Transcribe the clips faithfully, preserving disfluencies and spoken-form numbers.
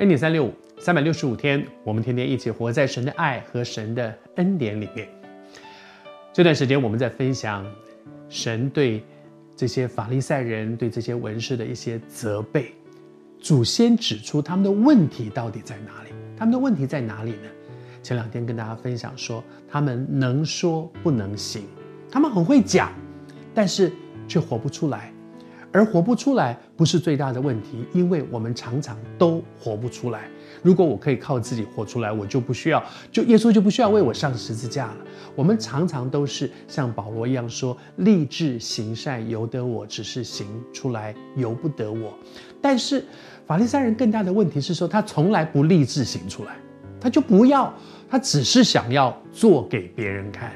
恩典三六五，三百六十五天，我们天天一起活在神的爱和神的恩典里面。这段时间我们在分享神对这些法利赛人、对这些文士的一些责备，主先指出他们的问题到底在哪里？他们的问题在哪里呢？前两天跟大家分享说，他们能说不能行，他们很会讲，但是却活不出来。而活不出来不是最大的问题，因为我们常常都活不出来。如果我可以靠自己活出来，我就不需要，就耶稣就不需要为我上十字架了。我们常常都是像保罗一样说，立志行善由得我，只是行出来由不得我。但是法利赛人更大的问题是说，他从来不立志行出来，他就不要，他只是想要做给别人看，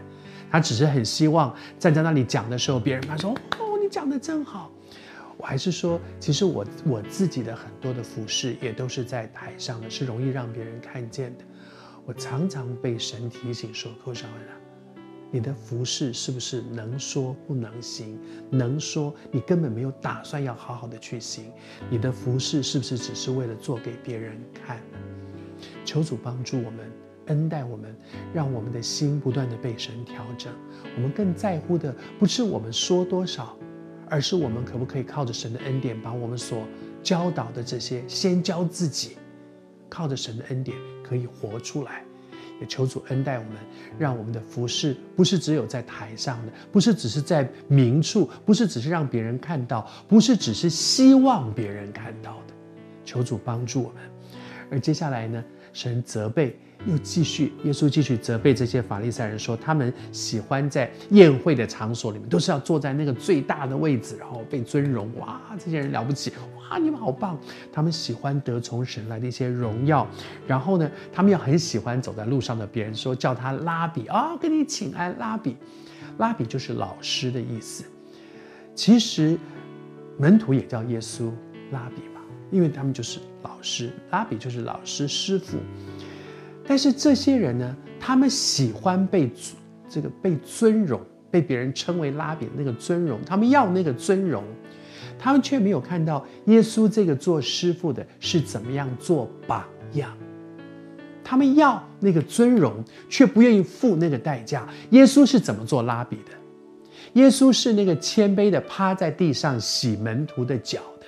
他只是很希望站在那里讲的时候，别人他说，哦，你讲得真好。我还是说，其实我我自己的很多的服事也都是在台上的，是容易让别人看见的。我常常被神提醒说，寇小恩啊，你的服事是不是能说不能行？能说你根本没有打算要好好的去行，你的服事是不是只是为了做给别人看？求主帮助我们，恩待我们，让我们的心不断的被神调整。我们更在乎的不是我们说多少，而是我们可不可以靠着神的恩典，把我们所教导的这些先教自己，靠着神的恩典可以活出来。也求主恩待我们，让我们的服事不是只有在台上的，不是只是在明处，不是只是让别人看到，不是只是希望别人看到的。求主帮助我们。而接下来呢，神责备又继续，耶稣继续责备这些法利赛人说，他们喜欢在宴会的场所里面，都是要坐在那个最大的位置，然后被尊荣。哇，这些人了不起，哇，你们好棒。他们喜欢得从神来的一些荣耀，然后呢，他们又很喜欢走在路上的别人说叫他拉比啊、哦，跟你请安，拉比。拉比就是老师的意思。其实门徒也叫耶稣拉比嘛，因为他们就是老师，拉比就是老师、师傅。但是这些人呢，他们喜欢被这个被尊荣，被别人称为拉比的那个尊荣，他们要那个尊荣，他们却没有看到耶稣这个做师傅的是怎么样做榜样。他们要那个尊荣，却不愿意付那个代价。耶稣是怎么做拉比的？耶稣是那个谦卑的趴在地上洗门徒的脚的，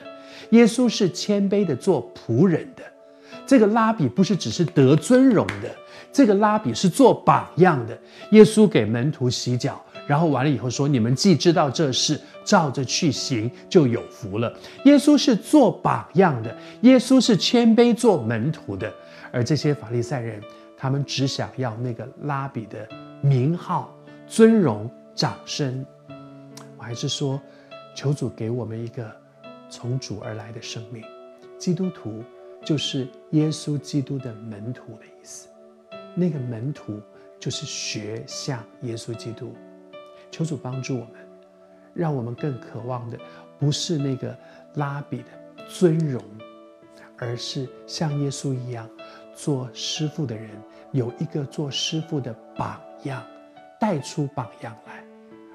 耶稣是谦卑的做仆人的。这个拉比不是只是得尊荣的，这个拉比是做榜样的。耶稣给门徒洗脚，然后完了以后说，你们既知道这事，照着去行，就有福了。耶稣是做榜样的，耶稣是谦卑做门徒的。而这些法利赛人，他们只想要那个拉比的名号、尊荣、掌声。我还是说，求主给我们一个从主而来的生命。基督徒就是耶稣基督的门徒的意思，那个门徒就是学像耶稣基督。求主帮助我们，让我们更渴望的不是那个拉比的尊荣，而是像耶稣一样做师傅的人，有一个做师傅的榜样，带出榜样来，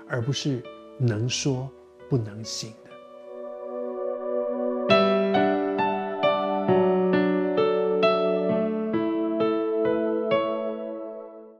而不是能说不能行。